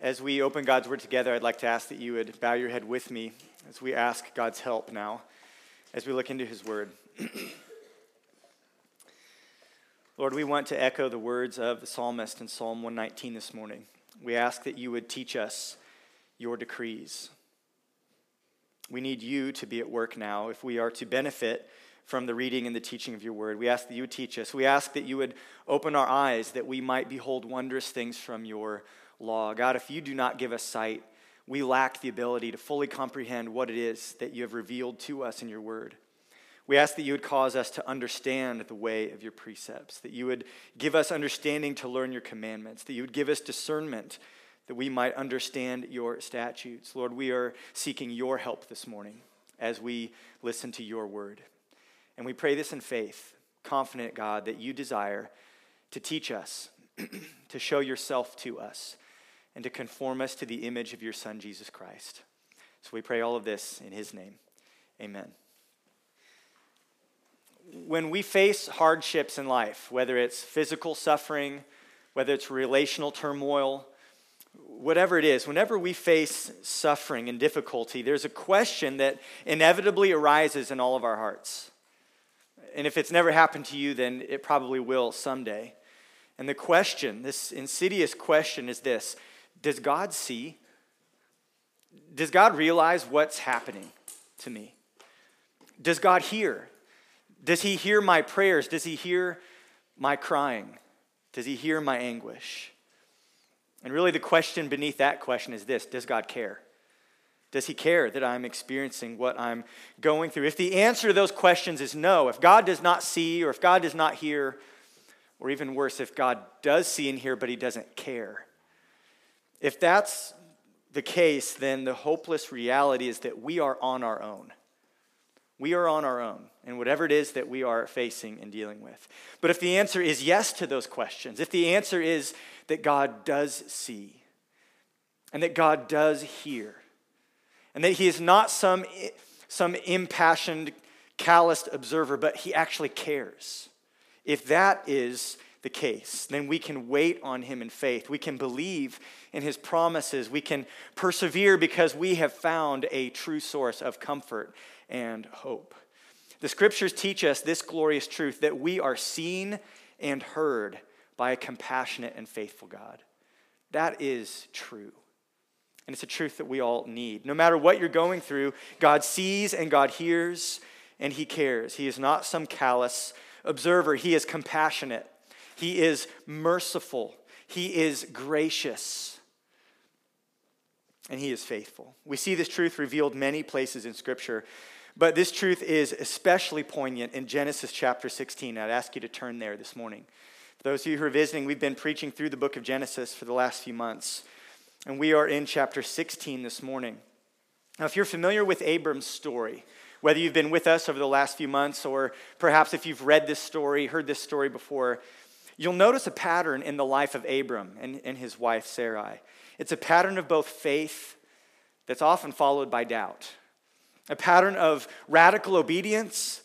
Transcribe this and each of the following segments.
As we open God's Word together, I'd like to ask that you would bow your head with me as we ask God's help now, as we look into His Word. Lord, we want to echo the words of the psalmist in Psalm 119 this morning. We ask that you would teach us your decrees. We need you to be at work now if we are to benefit from the reading and the teaching of your word. We ask that you would teach us. We ask that you would open our eyes that we might behold wondrous things from your law. God, if you do not give us sight, we lack the ability to fully comprehend what it is that you have revealed to us in your word. We ask that you would cause us to understand the way of your precepts, that you would give us understanding to learn your commandments, that you would give us discernment that we might understand your statutes. Lord, we are seeking your help this morning as we listen to your word. And we pray this in faith, confident, God, that you desire to teach us, to show yourself to us, and to conform us to the image of your Son, Jesus Christ. So we pray all of this in his name. Amen. When we face hardships in life, whether it's physical suffering, whether it's relational turmoil, whatever it is, whenever we face suffering and difficulty, there's a question that inevitably arises in all of our hearts. And if it's never happened to you, then it probably will someday. And the question, this insidious question is this: does God see? Does God realize what's happening to me? Does God hear? Does he hear my prayers? Does he hear my crying? Does he hear my anguish? And really the question beneath that question is this: does God care? Does he care that I'm experiencing what I'm going through? If the answer to those questions is no, if God does not see, or if God does not hear, or even worse, if God does see and hear, but he doesn't care. If that's the case, then the hopeless reality is that we are on our own. We are on our own in whatever it is that we are facing and dealing with. But if the answer is yes to those questions, if the answer is that God does see and that God does hear, and that he is not some impassioned, calloused observer, but he actually cares. If that is the case, then we can wait on him in faith. We can believe in his promises. We can persevere because we have found a true source of comfort and hope. The scriptures teach us this glorious truth, that we are seen and heard by a compassionate and faithful God. That is true. And it's a truth that we all need. No matter what you're going through, God sees and God hears and he cares. He is not some callous observer. He is compassionate. He is merciful. He is gracious. And he is faithful. We see this truth revealed many places in Scripture, but this truth is especially poignant in Genesis chapter 16. I'd ask you to turn there this morning. For those of you who are visiting, we've been preaching through the book of Genesis for the last few months. And we are in chapter 16 this morning. Now, if you're familiar with Abram's story, whether you've been with us over the last few months, or perhaps if you've read this story, heard this story before, you'll notice a pattern in the life of Abram and his wife Sarai. It's a pattern of both faith that's often followed by doubt, a pattern of radical obedience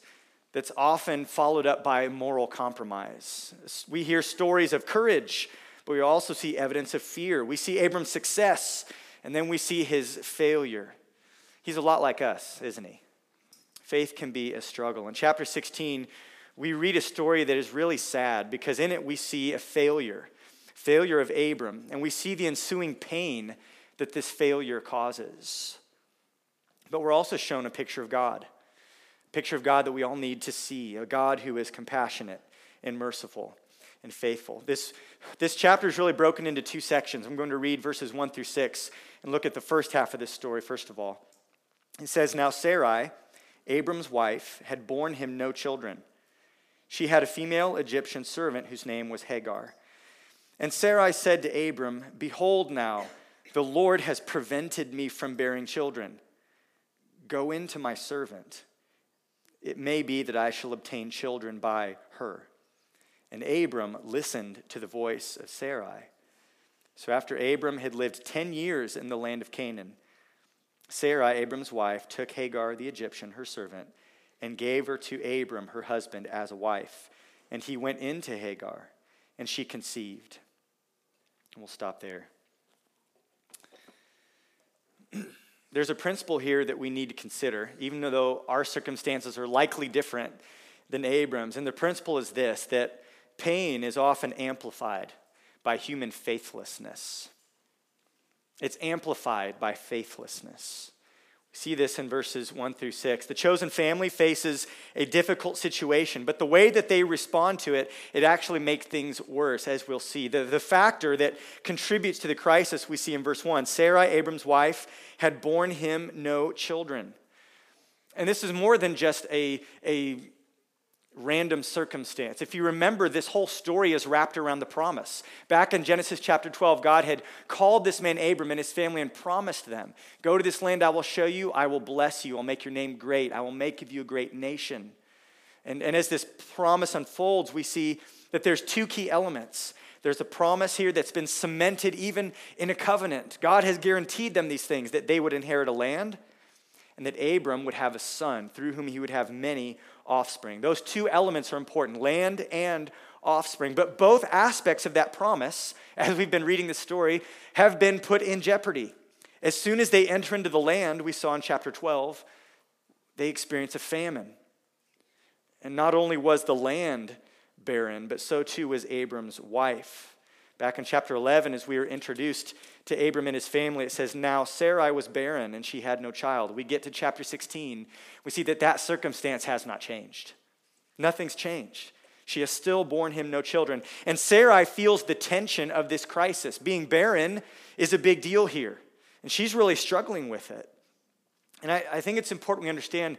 that's often followed up by moral compromise. We hear stories of courage, but we also see evidence of fear. We see Abram's success, and then we see his failure. He's a lot like us, isn't he? Faith can be a struggle. In chapter 16, we read a story that is really sad, because in it we see a failure of Abram, and we see the ensuing pain that this failure causes. But we're also shown a picture of God that we all need to see, a God who is compassionate and merciful and faithful. This chapter is really broken into two sections. I'm going to read verses 1-6 and look at the first half of this story first of all. It says, "Now Sarai, Abram's wife, had borne him no children. She had a female Egyptian servant whose name was Hagar. And Sarai said to Abram, 'Behold now, the Lord has prevented me from bearing children. Go in to my servant. It may be that I shall obtain children by her.' And Abram listened to the voice of Sarai. So after Abram had lived 10 years in the land of Canaan, Sarai, Abram's wife, took Hagar the Egyptian, her servant, and gave her to Abram, her husband, as a wife. And he went in to Hagar, and she conceived." And we'll stop there. there's a principle here that we need to consider, even though our circumstances are likely different than Abram's. And the principle is this, that pain is often amplified by human faithlessness. It's amplified by faithlessness. We see this in verses 1-6. The chosen family faces a difficult situation, but the way that they respond to it, it actually makes things worse, as we'll see. The factor that contributes to the crisis we see in verse 1, Sarai, Abram's wife, had borne him no children. And this is more than just a random circumstance. If you remember, this whole story is wrapped around the promise. Back in Genesis chapter 12, God had called this man Abram and his family and promised them, go to this land I will show you, I will bless you, I'll make your name great, I will make of you a great nation. And as this promise unfolds, we see that there's two key elements. There's a promise here that's been cemented even in a covenant. God has guaranteed them these things, that they would inherit a land and that Abram would have a son through whom he would have many offspring. Those two elements are important, land and offspring. But both aspects of that promise, as we've been reading this story, have been put in jeopardy. As soon as they enter into the land, we saw in chapter 12, they experience a famine. And not only was the land barren, but so too was Abram's wife. Back in chapter 11, as we were introduced to Abram and his family, it says, now Sarai was barren and she had no child. We get to chapter 16. We see that that circumstance has not changed. Nothing's changed. She has still borne him no children. And Sarai feels the tension of this crisis. Being barren is a big deal here. And she's really struggling with it. And I think it's important we understand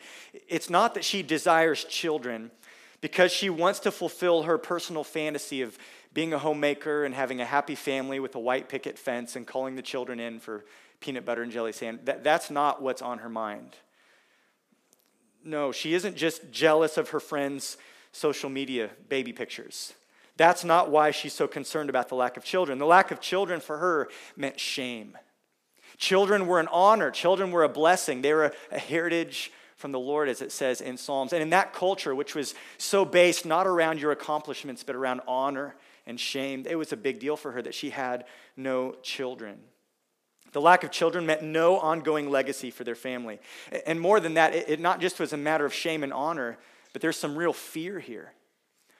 it's not that she desires children because she wants to fulfill her personal fantasy of being a homemaker and having a happy family with a white picket fence and calling the children in for peanut butter and jelly sandwich. That's not what's on her mind. No, she isn't just jealous of her friends' social media baby pictures. That's not why she's so concerned about the lack of children. The lack of children for her meant shame. Children were an honor. Children were a blessing. They were a heritage from the Lord, as it says in Psalms. And in that culture, which was so based not around your accomplishments, but around honor and shame, it was a big deal for her that she had no children. The lack of children meant no ongoing legacy for their family. And more than that, it not just was a matter of shame and honor, but there's some real fear here.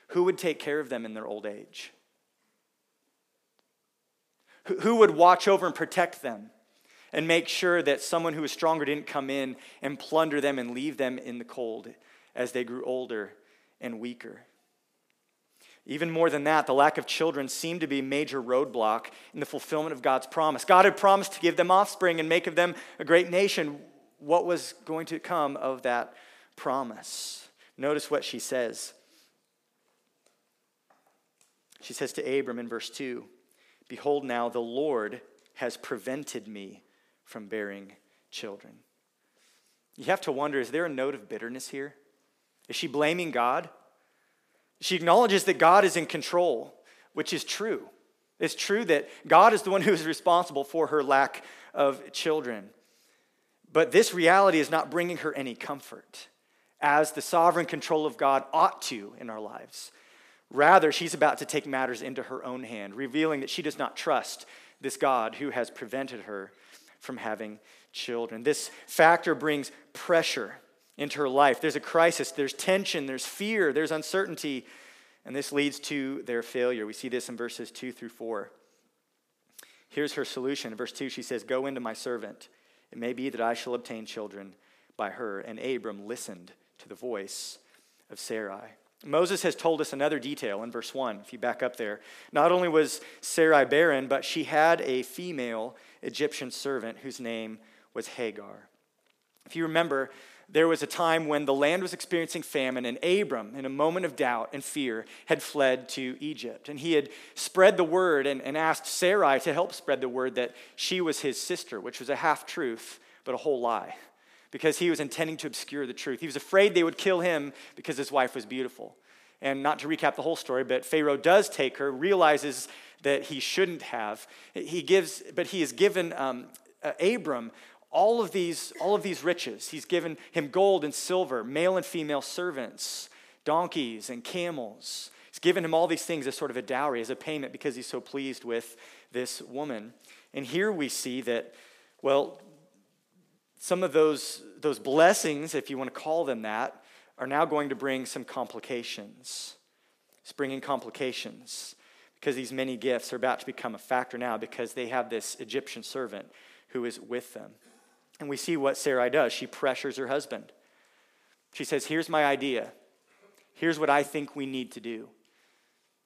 Who would take care of them in their old age? Who would watch over and protect them and make sure that someone who was stronger didn't come in and plunder them and leave them in the cold as they grew older and weaker? Even more than that, the lack of children seemed to be a major roadblock in the fulfillment of God's promise. God had promised to give them offspring and make of them a great nation. What was going to come of that promise? Notice what she says. She says to Abram in verse 2, behold now, the Lord has prevented me from bearing children. You have to wonder, is there a note of bitterness here? Is she blaming God? She acknowledges that God is in control, which is true. It's true that God is the one who is responsible for her lack of children. But this reality is not bringing her any comfort, as the sovereign control of God ought to in our lives. Rather, she's about to take matters into her own hand, revealing that she does not trust this God who has prevented her from having children. This factor brings pressure into her life. There's a crisis, there's tension, there's fear, there's uncertainty, and this leads to their failure. We see this in verses 2-4. Here's her solution. In verse 2, she says, go into my servant. It may be that I shall obtain children by her. And Abram listened to the voice of Sarai. Moses has told us another detail in verse 1, if you back up there. Not only was Sarai barren, but she had a female Egyptian servant whose name was Hagar. If you remember, there was a time when the land was experiencing famine, and Abram, in a moment of doubt and fear, had fled to Egypt. And he had spread the word and asked Sarai to help spread the word that she was his sister, which was a half-truth, but a whole lie, because he was intending to obscure the truth. He was afraid they would kill him because his wife was beautiful. And not to recap the whole story, but Pharaoh does take her, realizes that he shouldn't have. He is given Abram all of these riches. He's given him gold and silver, male and female servants, donkeys and camels. He's given him all these things as sort of a dowry, as a payment, because he's so pleased with this woman. And here we see that, well, some of those blessings, if you want to call them that, are now going to bring some complications. It's bringing complications because these many gifts are about to become a factor now because they have this Egyptian servant who is with them. And we see what Sarai does. She pressures her husband. She says, here's my idea. Here's what I think we need to do.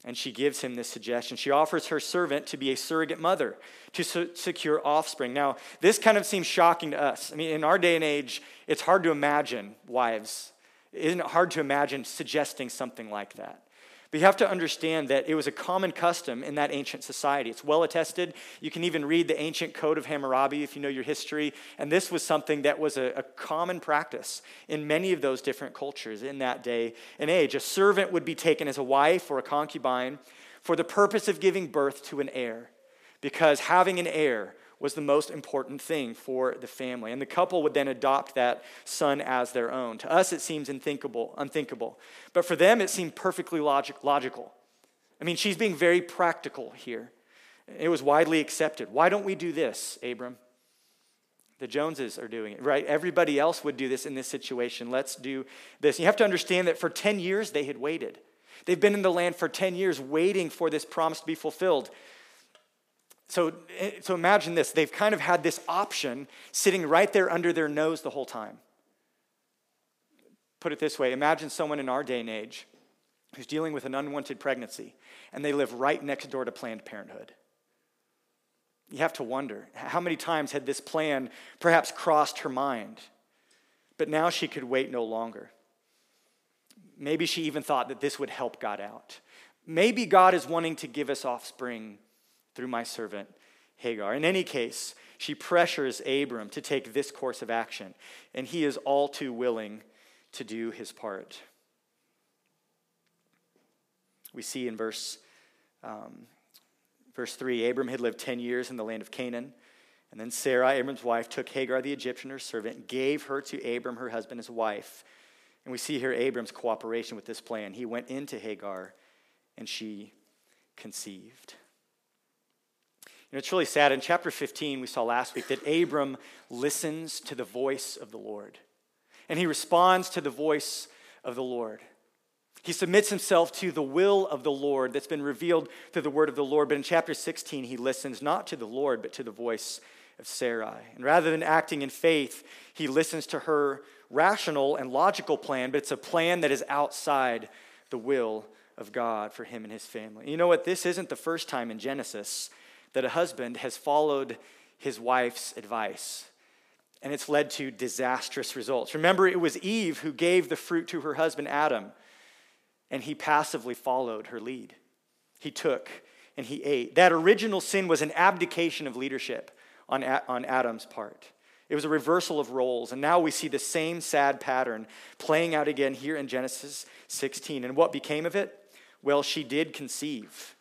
And she gives him this suggestion. She offers her servant to be a surrogate mother to secure offspring. Now, this kind of seems shocking to us. I mean, in our day and age, it's hard to imagine, wives. Isn't it hard to imagine suggesting something like that? But you have to understand that it was a common custom in that ancient society. It's well attested. You can even read the ancient Code of Hammurabi if you know your history. And this was something that was a common practice in many of those different cultures in that day and age. A servant would be taken as a wife or a concubine for the purpose of giving birth to an heir, because having an heir was the most important thing for the family. And the couple would then adopt that son as their own. To us, it seems unthinkable. But for them, it seemed perfectly logical. I mean, she's being very practical here. It was widely accepted. Why don't we do this, Abram? The Joneses are doing it, right? Everybody else would do this in this situation. Let's do this. And you have to understand that for 10 years, they had waited. They've been in the land for 10 years waiting for this promise to be fulfilled. So imagine this. They've kind of had this option sitting right there under their nose the whole time. Put it this way. Imagine someone in our day and age who's dealing with an unwanted pregnancy, and they live right next door to Planned Parenthood. You have to wonder, how many times had this plan perhaps crossed her mind? But now she could wait no longer. Maybe she even thought that this would help God out. Maybe God is wanting to give us offspring through my servant Hagar. In any case, she pressures Abram to take this course of action, and he is all too willing to do his part. We see in verse 3, Abram had lived 10 years in the land of Canaan, and then Sarai, Abram's wife, took Hagar the Egyptian, her servant, and gave her to Abram, her husband, as wife. And we see here Abram's cooperation with this plan. He went into Hagar, and she conceived. You know, it's really sad. In chapter 15, we saw last week that Abram listens to the voice of the Lord. And he responds to the voice of the Lord. He submits himself to the will of the Lord that's been revealed through the word of the Lord. But in chapter 16, he listens not to the Lord, but to the voice of Sarai. And rather than acting in faith, he listens to her rational and logical plan, but it's a plan that is outside the will of God for him and his family. And you know what? This isn't the first time in Genesis that a husband has followed his wife's advice, and it's led to disastrous results. Remember, it was Eve who gave the fruit to her husband, Adam, and he passively followed her lead. He took and he ate. That original sin was an abdication of leadership on Adam's part. It was a reversal of roles, and now we see the same sad pattern playing out again here in Genesis 16. And what became of it? Well, she did conceive.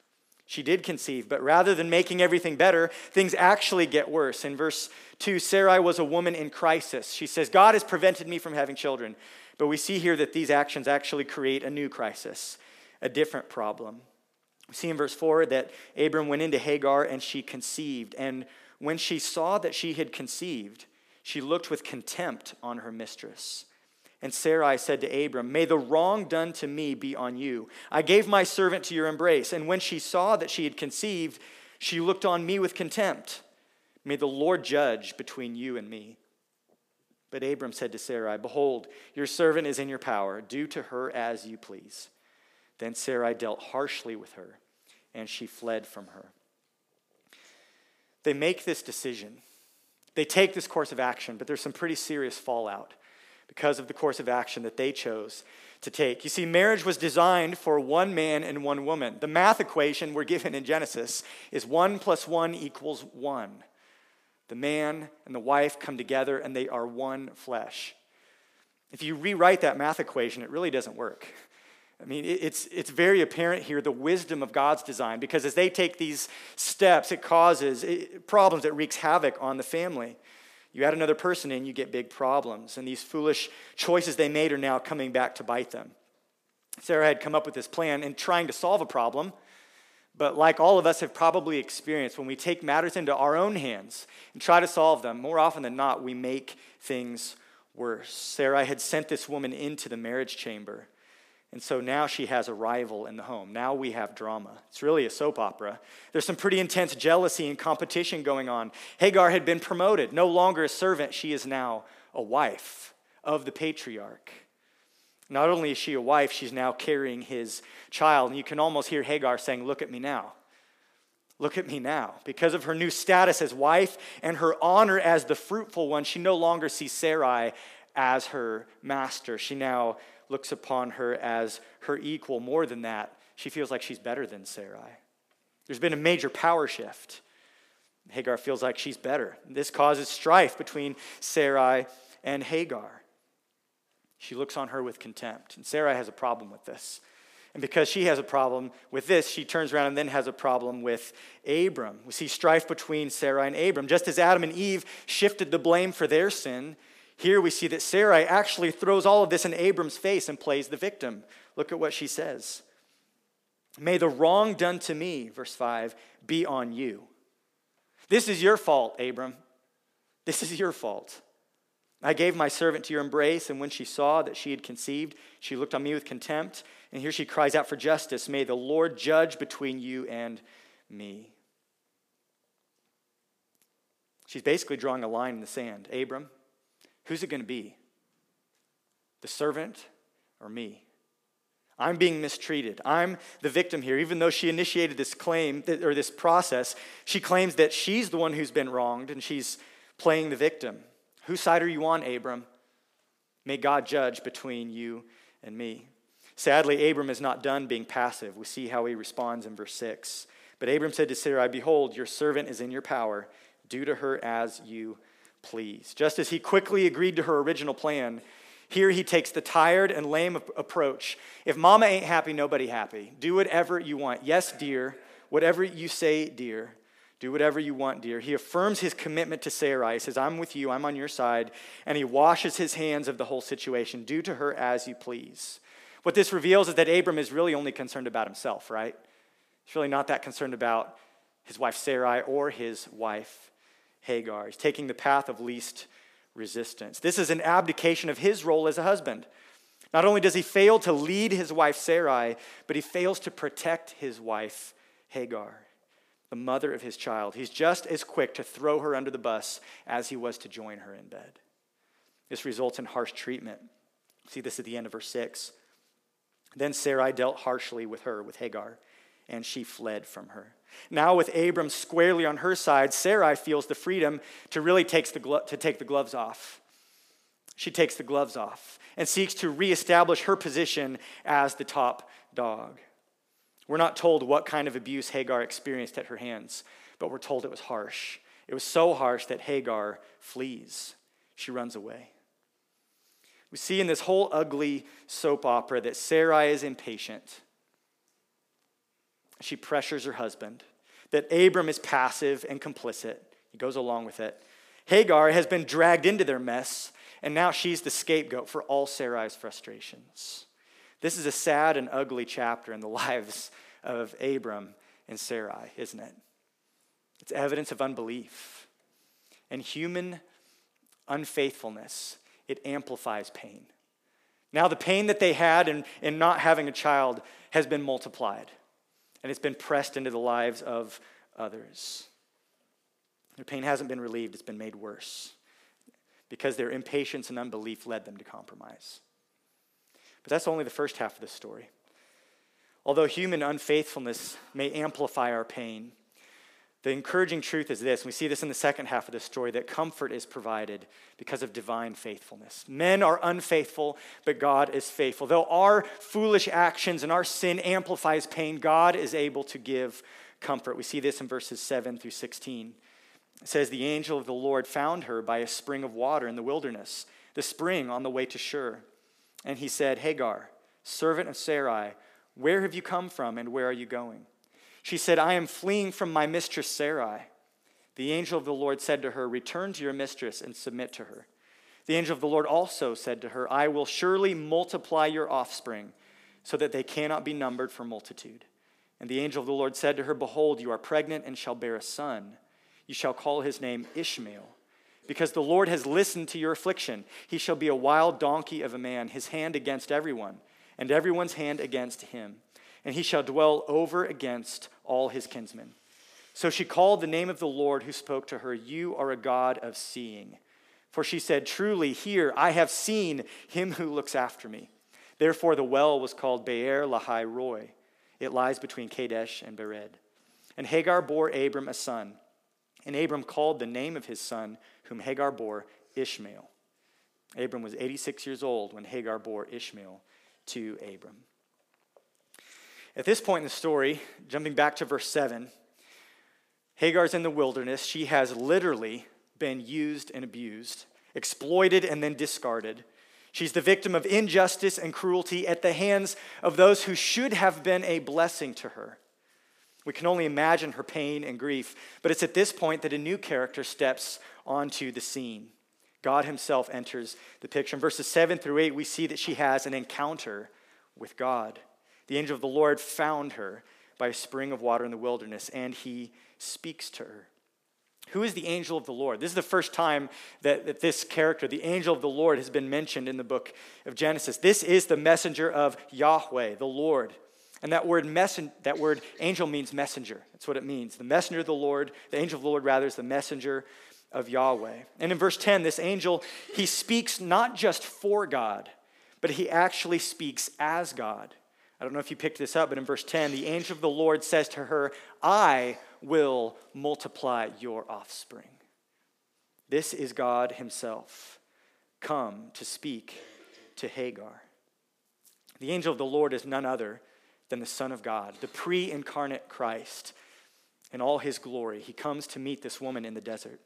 She did conceive, but rather than making everything better, things actually get worse. In verse 2, Sarai was a woman in crisis. She says, God has prevented me from having children. But we see here that these actions actually create a new crisis, a different problem. We see in verse 4 that Abram went into Hagar and she conceived. And when she saw that she had conceived, she looked with contempt on her mistress. And Sarai said to Abram, may the wrong done to me be on you. I gave my servant to your embrace. And when she saw that she had conceived, she looked on me with contempt. May the Lord judge between you and me. But Abram said to Sarai, behold, your servant is in your power. Do to her as you please. Then Sarai dealt harshly with her, and she fled from her. They make this decision. They take this course of action, but there's some pretty serious fallout because of the course of action that they chose to take. You see, marriage was designed for one man and one woman. The math equation we're given in Genesis is 1 + 1 = 1. The man and the wife come together and they are one flesh. If you rewrite that math equation, it really doesn't work. I mean, it's very apparent here, the wisdom of God's design, because as they take these steps, it causes problems that wreaks havoc on the family. You add another person in, you get big problems. And these foolish choices they made are now coming back to bite them. Sarah had come up with this plan and trying to solve a problem, But like all of us have probably experienced, when we take matters into our own hands and try to solve them, more often than not, we make things worse. Sarai had sent this woman into the marriage chamber, and so now she has a rival in the home. Now we have drama. It's really a soap opera. There's some pretty intense jealousy and competition going on. Hagar had been promoted, no longer a servant. She is now a wife of the patriarch. Not only is she a wife, she's now carrying his child. And you can almost hear Hagar saying, "Look at me now. Look at me now." Because of her new status as wife and her honor as the fruitful one, she no longer sees Sarai as her master. She now looks upon her as her equal. More than that, she feels like she's better than Sarai. There's been a major power shift. Hagar feels like she's better. This causes strife between Sarai and Hagar. She looks on her with contempt. And Sarai has a problem with this. And because she has a problem with this, she turns around and then has a problem with Abram. We see strife between Sarai and Abram. Just as Adam and Eve shifted the blame for their sin, here we see that Sarai actually throws all of this in Abram's face and plays the victim. Look at what she says. "May the wrong done to me," verse 5, "be on you." This is your fault, Abram. This is your fault. "I gave my servant to your embrace, and when she saw that she had conceived, she looked on me with contempt." And here she cries out for justice. "May the Lord judge between you and me." She's basically drawing a line in the sand. Abram, who's it going to be? The servant or me? I'm being mistreated. I'm the victim here. Even though she initiated this claim, or this process, she claims that she's the one who's been wronged, and she's playing the victim. Whose side are you on, Abram? May God judge between you and me. Sadly, Abram is not done being passive. We see how he responds in verse 6. "But Abram said to Sarai, 'Behold, your servant is in your power. Do to her as you please.'" Just as he quickly agreed to her original plan, here he takes the tired and lame approach. If mama ain't happy, nobody happy. Do whatever you want. Yes, dear. Whatever you say, dear. Do whatever you want, dear. He affirms his commitment to Sarai. He says, "I'm with you. I'm on your side." And he washes his hands of the whole situation. "Do to her as you please." What this reveals is that Abram is really only concerned about himself, right? He's really not that concerned about his wife Sarai or his wife Hagar. He's taking the path of least resistance. This is an abdication of his role as a husband. Not only does he fail to lead his wife Sarai, but he fails to protect his wife Hagar, the mother of his child. He's just as quick to throw her under the bus as he was to join her in bed. This results in harsh treatment. See this at the end of verse 6. "Then Sarai dealt harshly with her," with Hagar, "and she fled from her." Now with Abram squarely on her side, Sarai feels the freedom to really take the gloves off. She takes the gloves off and seeks to reestablish her position as the top dog. We're not told what kind of abuse Hagar experienced at her hands, but we're told it was harsh. It was so harsh that Hagar flees. She runs away. We see in this whole ugly soap opera that Sarai is impatient. She pressures her husband. That Abram is passive and complicit. He goes along with it. Hagar has been dragged into their mess, and now she's the scapegoat for all Sarai's frustrations. This is a sad and ugly chapter in the lives of Abram and Sarai, isn't it? It's evidence of unbelief. And human unfaithfulness, it amplifies pain. Now the pain that they had in not having a child has been multiplied, and it's been pressed into the lives of others. Their pain hasn't been relieved, it's been made worse because their impatience and unbelief led them to compromise. But that's only the first half of the story. Although human unfaithfulness may amplify our pain, the encouraging truth is this, and we see this in the second half of the story, that comfort is provided because of divine faithfulness. Men are unfaithful, but God is faithful. Though our foolish actions and our sin amplifies pain, God is able to give comfort. We see this in verses 7 through 16. It says, "The angel of the Lord found her by a spring of water in the wilderness, the spring on the way to Shur. And he said, 'Hagar, servant of Sarai, where have you come from and where are you going?' She said, 'I am fleeing from my mistress Sarai.' The angel of the Lord said to her, 'Return to your mistress and submit to her.' The angel of the Lord also said to her, 'I will surely multiply your offspring so that they cannot be numbered for multitude. And the angel of the Lord said to her, behold, you are pregnant and shall bear a son. You shall call his name Ishmael, because the Lord has listened to your affliction. He shall be a wild donkey of a man, his hand against everyone, and everyone's hand against him. And he shall dwell over against all his kinsmen. So she called the name of the Lord who spoke to her, you are a God of seeing. For she said, truly here I have seen him who looks after me. Therefore the well was called Beer Lahai Roy. It lies between Kadesh and Bered. And Hagar bore Abram a son. And Abram called the name of his son, whom Hagar bore, Ishmael. Abram was 86 years old when Hagar bore Ishmael to Abram. At this point in the story, jumping back to verse 7, Hagar's in the wilderness. She has literally been used and abused, exploited and then discarded. She's the victim of injustice and cruelty at the hands of those who should have been a blessing to her. We can only imagine her pain and grief, but it's at this point that a new character steps onto the scene. God himself enters the picture. In verses 7 through 8, we see that she has an encounter with God. The angel of the Lord found her by a spring of water in the wilderness, and he speaks to her. Who is the angel of the Lord? This is the first time that this character, the angel of the Lord, has been mentioned in the book of Genesis. This is the messenger of Yahweh, the Lord. And that word angel means messenger. That's what it means. The messenger of the Lord, the angel of the Lord rather, is the messenger of Yahweh. And in verse 10, this angel, he speaks not just for God, but he actually speaks as God. I don't know if you picked this up, but in verse 10, the angel of the Lord says to her, I will multiply your offspring. This is God himself come to speak to Hagar. The angel of the Lord is none other than the Son of God, the pre-incarnate Christ in all his glory. He comes to meet this woman in the desert.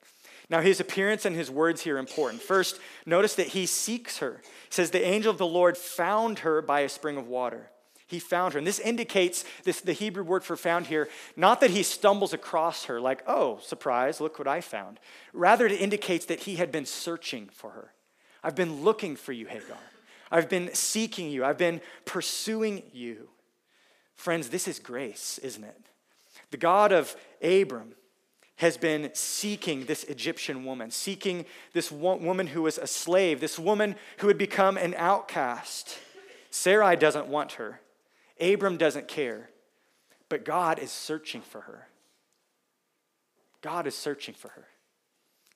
Now his appearance and his words here are important. First, notice that he seeks her. It says the angel of the Lord found her by a spring of water. He found her. And this indicates, the Hebrew word for found here, not that he stumbles across her like, oh, surprise, look what I found. Rather, it indicates that he had been searching for her. I've been looking for you, Hagar. I've been seeking you. I've been pursuing you. Friends, this is grace, isn't it? The God of Abram has been seeking this Egyptian woman, seeking this woman who was a slave, this woman who had become an outcast. Sarai doesn't want her. Abram doesn't care. But God is searching for her. God is searching for her.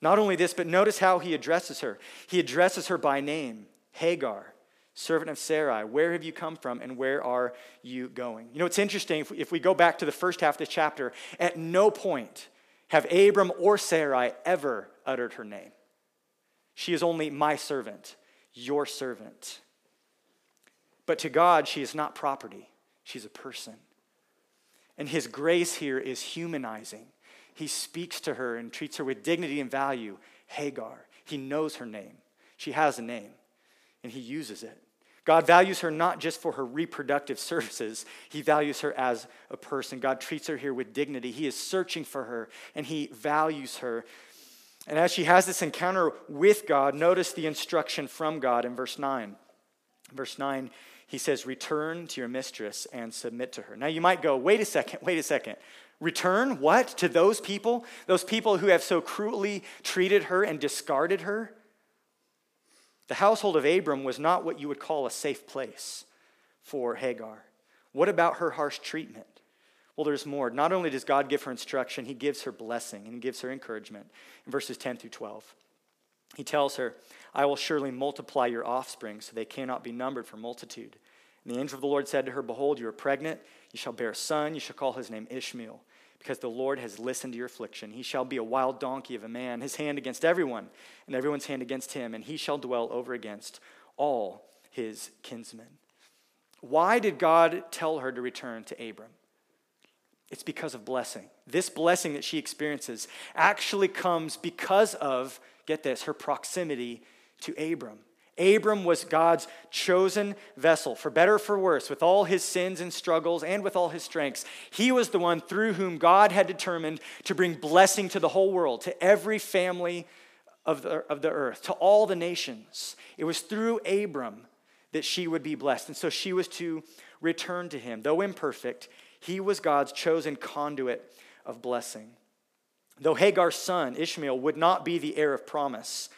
Not only this, but notice how he addresses her. He addresses her by name, Hagar, servant of Sarai, where have you come from and where are you going? You know, it's interesting, if we go back to the first half of the chapter, at no point have Abram or Sarai ever uttered her name. She is only my servant, your servant. But to God, she is not property. She's a person. And his grace here is humanizing. He speaks to her and treats her with dignity and value. Hagar, he knows her name. She has a name, and he uses it. God values her not just for her reproductive services. He values her as a person. God treats her here with dignity. He is searching for her, and he values her. And as she has this encounter with God, notice the instruction from God in verse 9. In verse 9, he says, return to your mistress and submit to her. Now you might go, wait a second. Return what? To those people? Those people who have so cruelly treated her and discarded her? The household of Abram was not what you would call a safe place for Hagar. What about her harsh treatment? Well, there's more. Not only does God give her instruction, he gives her blessing and gives her encouragement. In verses 10 through 12, he tells her, I will surely multiply your offspring so they cannot be numbered for multitude. And the angel of the Lord said to her, behold, you are pregnant. You shall bear a son. You shall call his name Ishmael, because the Lord has listened to your affliction. He shall be a wild donkey of a man, his hand against everyone, and everyone's hand against him, and he shall dwell over against all his kinsmen. Why did God tell her to return to Abram? It's because of blessing. This blessing that she experiences actually comes because of, get this, her proximity to Abram. Abram was God's chosen vessel, for better or for worse, with all his sins and struggles and with all his strengths. He was the one through whom God had determined to bring blessing to the whole world, to every family of the earth, to all the nations. It was through Abram that she would be blessed, and so she was to return to him. Though imperfect, He was God's chosen conduit of blessing. Though Hagar's son, Ishmael, would not be the heir of promise,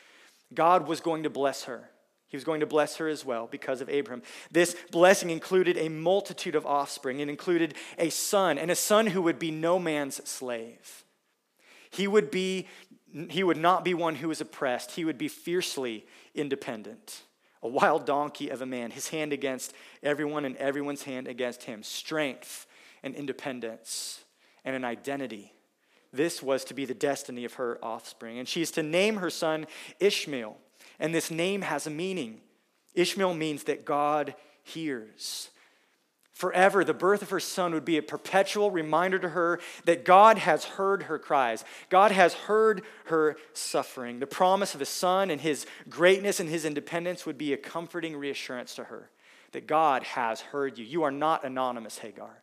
God was going to bless her. He was going to bless her as well because of Abram. This blessing included a multitude of offspring. It included a son, and a son who would be no man's slave. He would not be one who was oppressed. He would be fiercely independent. A wild donkey of a man, his hand against everyone and everyone's hand against him. Strength and independence and an identity. This was to be the destiny of her offspring. And she is to name her son Ishmael. And this name has a meaning. Ishmael means that God hears. Forever, the birth of her son would be a perpetual reminder to her that God has heard her cries. God has heard her suffering. The promise of his son and his greatness and his independence would be a comforting reassurance to her that God has heard you. You are not anonymous, Hagar.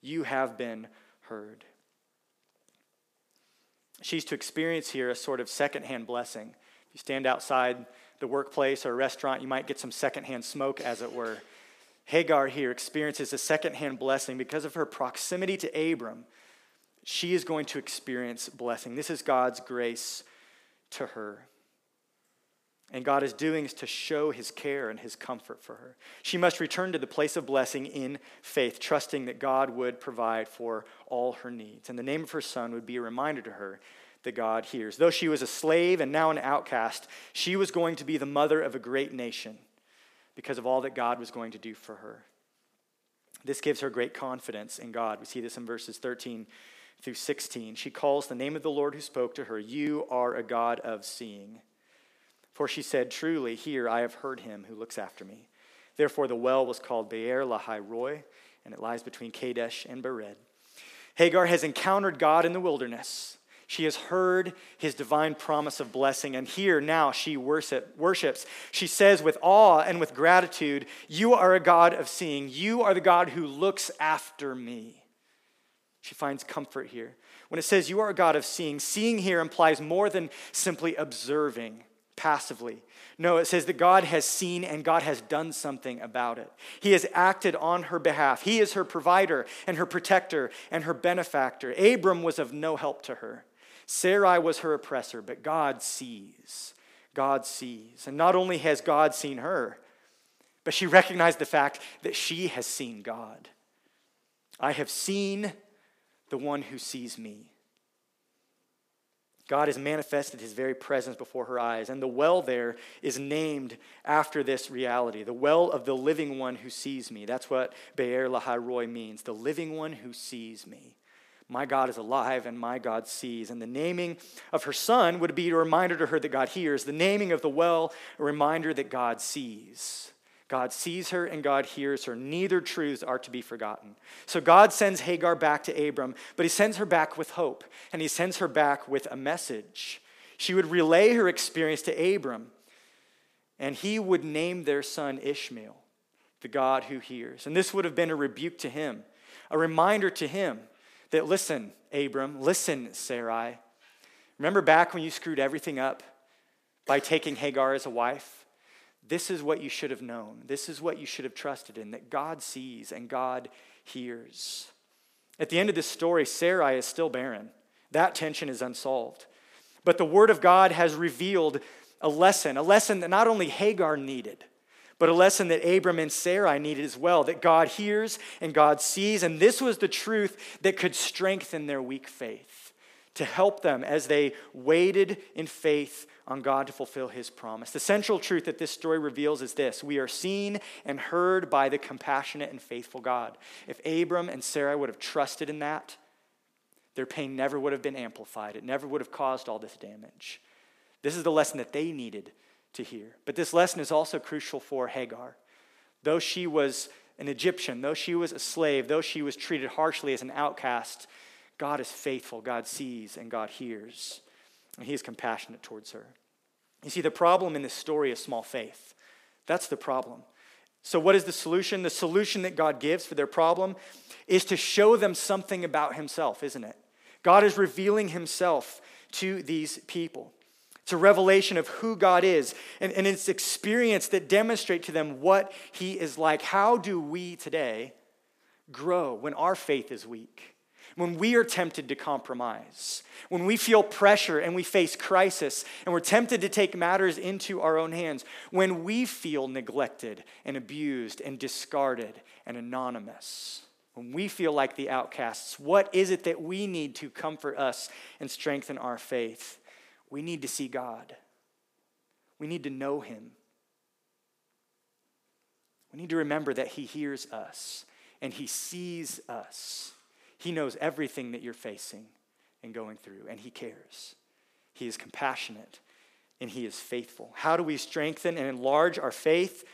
You have been heard. She's to experience here a sort of secondhand blessing. You stand outside the workplace or a restaurant, you might get some secondhand smoke, as it were. Hagar here experiences a secondhand blessing because of her proximity to Abram. She is going to experience blessing. This is God's grace to her. And God is doing is to show his care and his comfort for her. She must return to the place of blessing in faith, trusting that God would provide for all her needs. And the name of her son would be a reminder to her that God hears. Though she was a slave and now an outcast, she was going to be the mother of a great nation because of all that God was going to do for her. This gives her great confidence in God. We see this in verses 13 through 16. She calls the name of the Lord who spoke to her, "You are a God of seeing." For she said, "Truly, here I have heard him who looks after me." Therefore the well was called Beer Lahai Roy, and it lies between Kadesh and Bered. Hagar has encountered God in the wilderness. She has heard his divine promise of blessing, and here now she worships. She says with awe and with gratitude, "You are a God of seeing. You are the God who looks after me." She finds comfort here. When it says you are a God of seeing, seeing here implies more than simply observing passively. No, it says that God has seen and God has done something about it. He has acted on her behalf. He is her provider and her protector and her benefactor. Abram was of no help to her. Sarai was her oppressor, but God sees. God sees. And not only has God seen her, but she recognized the fact that she has seen God. I have seen the one who sees me. God has manifested his very presence before her eyes, and the well there is named after this reality, the well of the living one who sees me. That's what Beer Lahai Roy means, the living one who sees me. My God is alive and my God sees. And the naming of her son would be a reminder to her that God hears. The naming of the well, a reminder that God sees. God sees her and God hears her. Neither truths are to be forgotten. So God sends Hagar back to Abram, but he sends her back with hope. And he sends her back with a message. She would relay her experience to Abram, and he would name their son Ishmael, the God who hears. And this would have been a rebuke to him, a reminder to him, that listen, Abram, listen, Sarai. Remember back when you screwed everything up by taking Hagar as a wife? This is what you should have known. This is what you should have trusted in, that God sees and God hears. At the end of this story, Sarai is still barren. That tension is unsolved. But the word of God has revealed a lesson that not only Hagar needed, but a lesson that Abram and Sarai needed as well, that God hears and God sees. And this was the truth that could strengthen their weak faith, to help them as they waited in faith on God to fulfill his promise. The central truth that this story reveals is this: we are seen and heard by the compassionate and faithful God. If Abram and Sarai would have trusted in that, their pain never would have been amplified. It never would have caused all this damage. This is the lesson that they needed to hear. But this lesson is also crucial for Hagar. Though she was an Egyptian, though she was a slave, though she was treated harshly as an outcast, God is faithful. God sees and God hears. And he is compassionate towards her. You see, the problem in this story is small faith. That's the problem. So what is the solution? The solution that God gives for their problem is to show them something about himself, isn't it? God is revealing himself to these people. It's a revelation of who God is, and it's experience that demonstrate to them what he is like. How do we today grow when our faith is weak, when we are tempted to compromise, when we feel pressure and we face crisis and we're tempted to take matters into our own hands, when we feel neglected and abused and discarded and anonymous, when we feel like the outcasts, what is it that we need to comfort us and strengthen our faith? We need to see God. We need to know him. We need to remember that he hears us and he sees us. He knows everything that you're facing and going through, and he cares. He is compassionate, and he is faithful. How do we strengthen and enlarge our faith?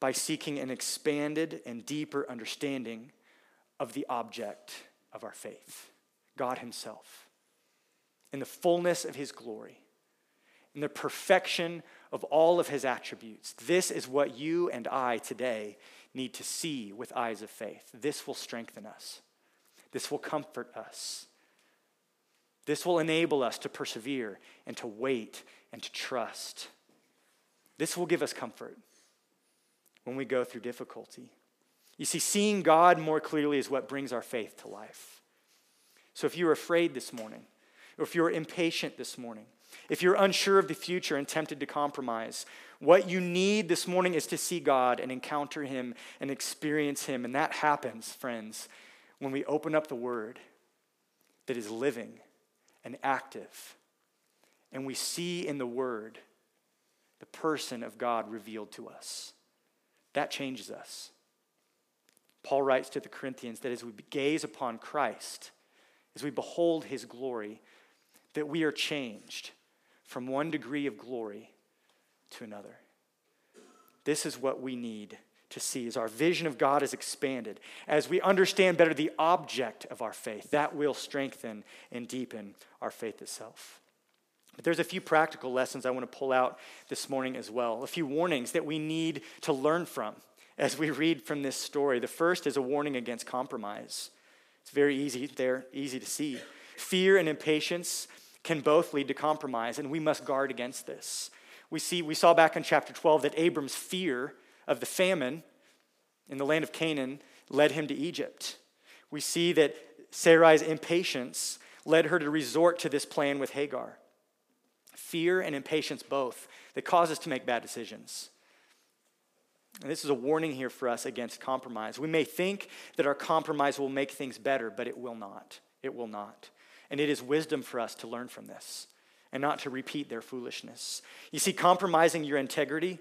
By seeking an expanded and deeper understanding of the object of our faith, God himself, in the fullness of his glory, in the perfection of all of his attributes. This is what you and I today need to see with eyes of faith. This will strengthen us. This will comfort us. This will enable us to persevere and to wait and to trust. This will give us comfort when we go through difficulty. You see, seeing God more clearly is what brings our faith to life. So if you're afraid this morning, or if you're impatient this morning, if you're unsure of the future and tempted to compromise, what you need this morning is to see God and encounter him and experience him. And that happens, friends, when we open up the word that is living and active, and we see in the word the person of God revealed to us. That changes us. Paul writes to the Corinthians that as we gaze upon Christ, as we behold his glory, that we are changed from one degree of glory to another. This is what we need to see, is our vision of God is expanded. As we understand better the object of our faith, that will strengthen and deepen our faith itself. But there's a few practical lessons I want to pull out this morning as well, a few warnings that we need to learn from as we read from this story. The first is a warning against compromise. It's very easy there, easy to see. Fear and impatience can both lead to compromise, and we must guard against this. We saw back in chapter 12 that Abram's fear of the famine in the land of Canaan led him to Egypt. We see that Sarai's impatience led her to resort to this plan with Hagar. Fear and impatience both, that cause us to make bad decisions. And this is a warning here for us against compromise. We may think that our compromise will make things better, but it will not. It will not. And it is wisdom for us to learn from this and not to repeat their foolishness. You see, compromising your integrity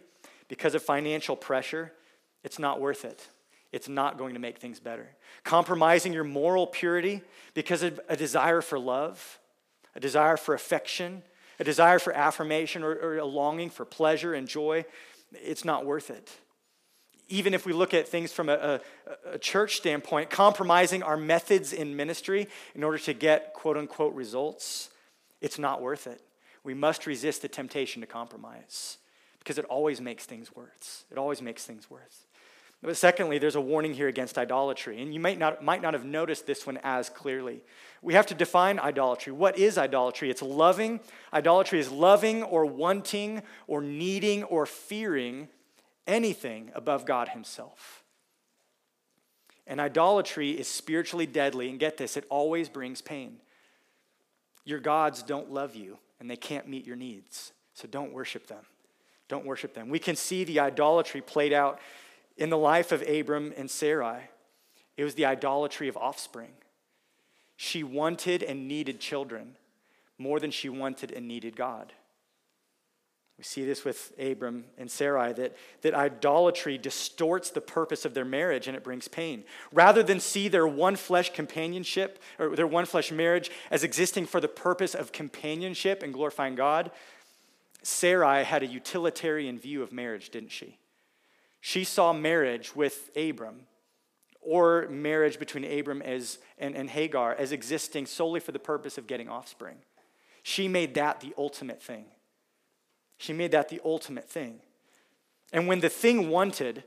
because of financial pressure, it's not worth it. It's not going to make things better. Compromising your moral purity because of a desire for love, a desire for affection, a desire for affirmation, or a longing for pleasure and joy, it's not worth it. Even if we look at things from a church standpoint, compromising our methods in ministry in order to get quote-unquote results, it's not worth it. We must resist the temptation to compromise because it always makes things worse. It always makes things worse. But secondly, there's a warning here against idolatry, and you might not have noticed this one as clearly. We have to define idolatry. What is idolatry? It's loving. Idolatry is loving or wanting or needing or fearing anything above God himself. And idolatry is spiritually deadly, and get this, it always brings pain. Your gods don't love you, and they can't meet your needs, so don't worship them. Don't worship them. We can see the idolatry played out in the life of Abram and Sarai. It was the idolatry of offspring. She wanted and needed children more than she wanted and needed God. We see this with Abram and Sarai, that idolatry distorts the purpose of their marriage, and it brings pain. Rather than see their one flesh companionship or their one flesh marriage as existing for the purpose of companionship and glorifying God, Sarai had a utilitarian view of marriage, didn't she? She saw marriage with Abram, or marriage between Abram and Hagar, as existing solely for the purpose of getting offspring. She made that the ultimate thing. She made that the ultimate thing. And when the thing wanted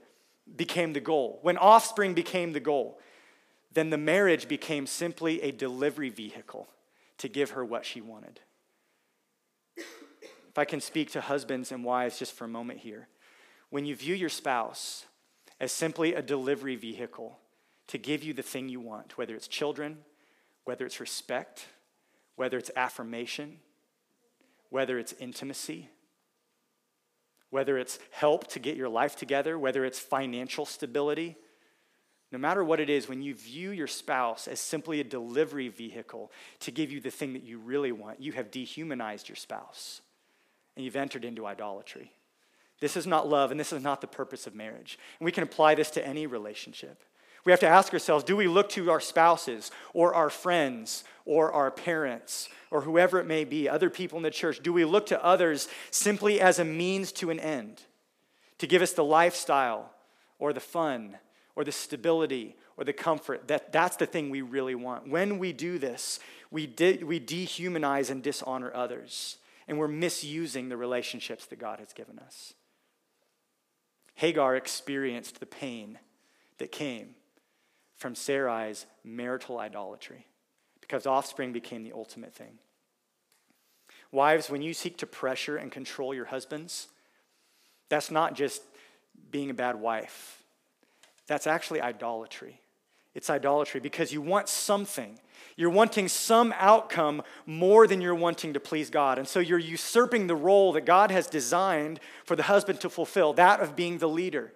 became the goal, when offspring became the goal, then the marriage became simply a delivery vehicle to give her what she wanted. If I can speak to husbands and wives just for a moment here, when you view your spouse as simply a delivery vehicle to give you the thing you want, whether it's children, whether it's respect, whether it's affirmation, whether it's intimacy, whether it's help to get your life together, whether it's financial stability. No matter what it is, when you view your spouse as simply a delivery vehicle to give you the thing that you really want, you have dehumanized your spouse and you've entered into idolatry. This is not love, and this is not the purpose of marriage. And we can apply this to any relationship. We have to ask ourselves, do we look to our spouses or our friends or our parents or whoever it may be, other people in the church, do we look to others simply as a means to an end, to give us the lifestyle or the fun or the stability or the comfort? That's the thing we really want. When we do this, we dehumanize and dishonor others, and we're misusing the relationships that God has given us. Hagar experienced the pain that came from Sarai's marital idolatry, because offspring became the ultimate thing. Wives, when you seek to pressure and control your husbands, that's not just being a bad wife. That's actually idolatry. It's idolatry because you want something. You're wanting some outcome more than you're wanting to please God. And so you're usurping the role that God has designed for the husband to fulfill, that of being the leader.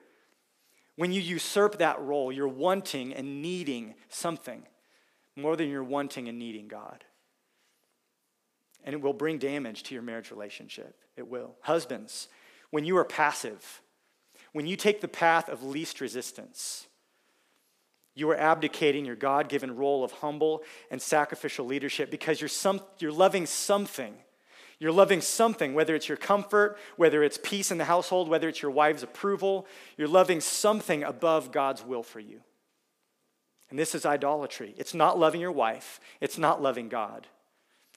When you usurp that role, you're wanting and needing something more than you're wanting and needing God. And it will bring damage to your marriage relationship. It will. Husbands, when you are passive, when you take the path of least resistance, you are abdicating your God-given role of humble and sacrificial leadership, because you're loving something. You're loving something, whether it's your comfort, whether it's peace in the household, whether it's your wife's approval. You're loving something above God's will for you. And this is idolatry. It's not loving your wife. It's not loving God.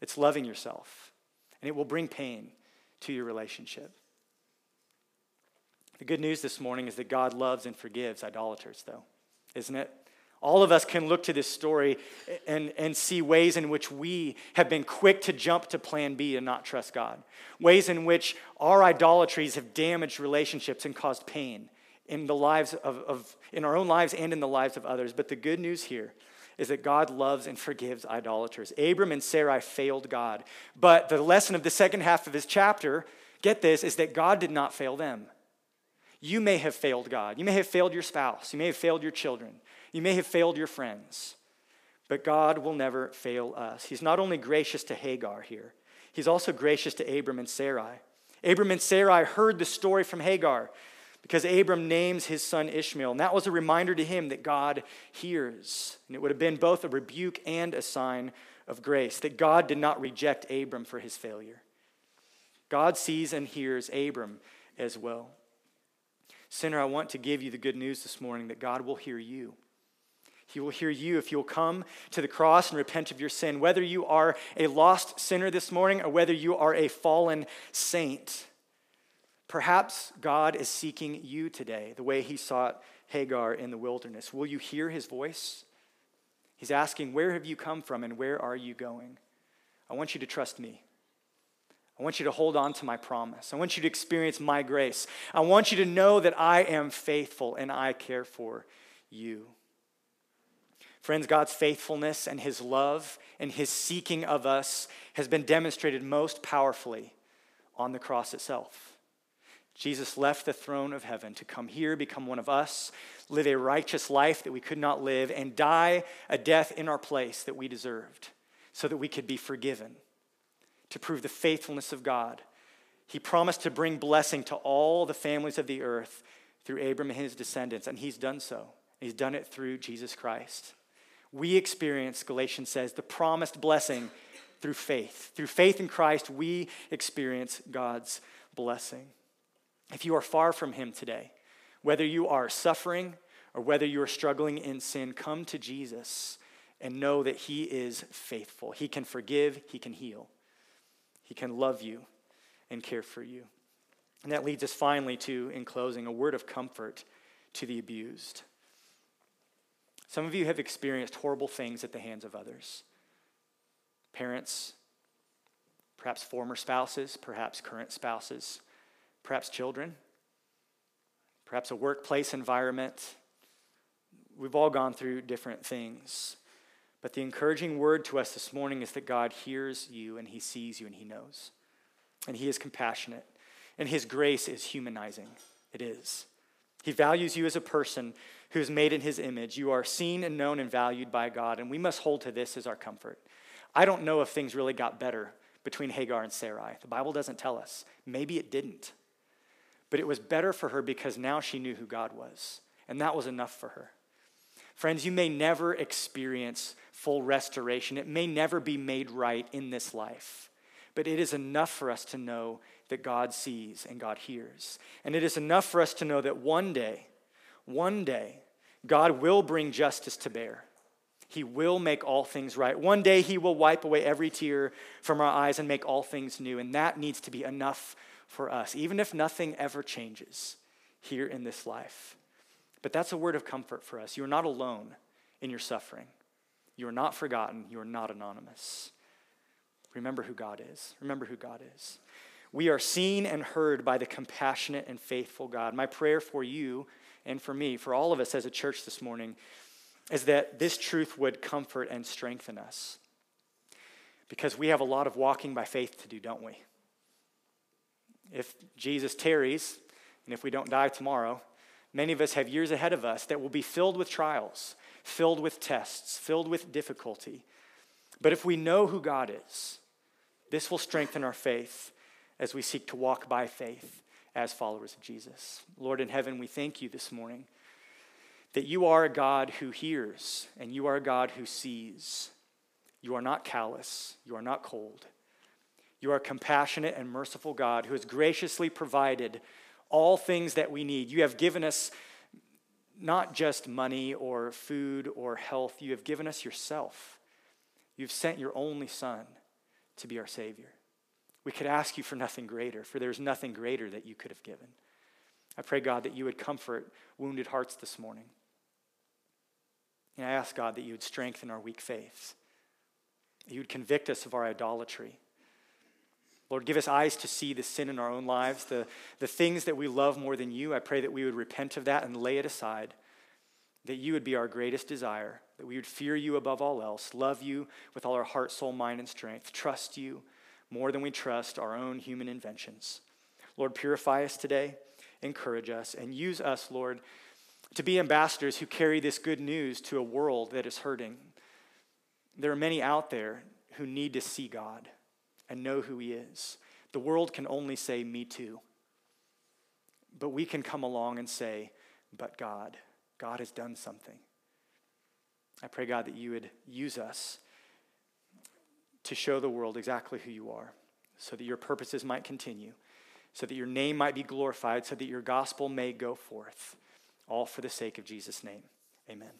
It's loving yourself. And it will bring pain to your relationship. The good news this morning is that God loves and forgives idolaters, though, isn't it? All of us can look to this story and see ways in which we have been quick to jump to plan B and not trust God. Ways in which our idolatries have damaged relationships and caused pain in the lives in our own lives and in the lives of others. But the good news here is that God loves and forgives idolaters. Abram and Sarai failed God. But the lesson of the second half of this chapter, get this, is that God did not fail them. You may have failed God. You may have failed your spouse. You may have failed your children. You may have failed your friends, but God will never fail us. He's not only gracious to Hagar here, he's also gracious to Abram and Sarai. Abram and Sarai heard the story from Hagar because Abram names his son Ishmael, and that was a reminder to him that God hears, and it would have been both a rebuke and a sign of grace that God did not reject Abram for his failure. God sees and hears Abram as well. Sinner, I want to give you the good news this morning that God will hear you. He will hear you if you'll come to the cross and repent of your sin. Whether you are a lost sinner this morning or whether you are a fallen saint, perhaps God is seeking you today the way he sought Hagar in the wilderness. Will you hear his voice? He's asking, where have you come from and where are you going? I want you to trust me. I want you to hold on to my promise. I want you to experience my grace. I want you to know that I am faithful and I care for you. Friends, God's faithfulness and his love and his seeking of us has been demonstrated most powerfully on the cross itself. Jesus left the throne of heaven to come here, become one of us, live a righteous life that we could not live, and die a death in our place that we deserved so that we could be forgiven. To prove the faithfulness of God, he promised to bring blessing to all the families of the earth through Abram and his descendants, and he's done so. He's done it through Jesus Christ. We experience, Galatians says, the promised blessing through faith. Through faith in Christ, we experience God's blessing. If you are far from him today, whether you are suffering or whether you are struggling in sin, come to Jesus and know that he is faithful. He can forgive, he can heal, he can love you and care for you. And that leads us finally to, in closing, a word of comfort to the abused. Some of you have experienced horrible things at the hands of others. Parents, perhaps former spouses, perhaps current spouses, perhaps children, perhaps a workplace environment. We've all gone through different things. But the encouraging word to us this morning is that God hears you and he sees you and he knows. And he is compassionate. And his grace is humanizing. It is. He values you as a person who is made in his image. You are seen and known and valued by God. And we must hold to this as our comfort. I don't know if things really got better between Hagar and Sarai. The Bible doesn't tell us. Maybe it didn't. But it was better for her because now she knew who God was. And that was enough for her. Friends, you may never experience full restoration. It may never be made right in this life. But it is enough for us to know that God sees and God hears. And it is enough for us to know that one day, God will bring justice to bear. He will make all things right. One day he will wipe away every tear from our eyes and make all things new. And that needs to be enough for us, even if nothing ever changes here in this life. But that's a word of comfort for us. You are not alone in your suffering. You are not forgotten. You are not anonymous. Remember who God is. Remember who God is. We are seen and heard by the compassionate and faithful God. My prayer for you and for me, for all of us as a church this morning, is that this truth would comfort and strengthen us. Because we have a lot of walking by faith to do, don't we? If Jesus tarries, and if we don't die tomorrow, many of us have years ahead of us that will be filled with trials, filled with tests, filled with difficulty. But if we know who God is, this will strengthen our faith as we seek to walk by faith as followers of Jesus. Lord in heaven, we thank you this morning that you are a God who hears and you are a God who sees. You are not callous. You are not cold. You are a compassionate and merciful God who has graciously provided all things that we need. You have given us not just money or food or health. You have given us yourself. You've sent your only Son to be our Savior. We could ask you for nothing greater, for there's nothing greater that you could have given. I pray, God, that you would comfort wounded hearts this morning. And I ask, God, that you would strengthen our weak faiths. You would convict us of our idolatry. Lord, give us eyes to see the sin in our own lives, the things that we love more than you. I pray that we would repent of that and lay it aside, that you would be our greatest desire, that we would fear you above all else, love you with all our heart, soul, mind, and strength, trust you more than we trust our own human inventions. Lord, purify us today, encourage us, and use us, Lord, to be ambassadors who carry this good news to a world that is hurting. There are many out there who need to see God and know who he is. The world can only say, me too. But we can come along and say, but God. God has done something. I pray, God, that you would use us to show the world exactly who you are, so that your purposes might continue, so that your name might be glorified, so that your gospel may go forth, all for the sake of Jesus' name. Amen.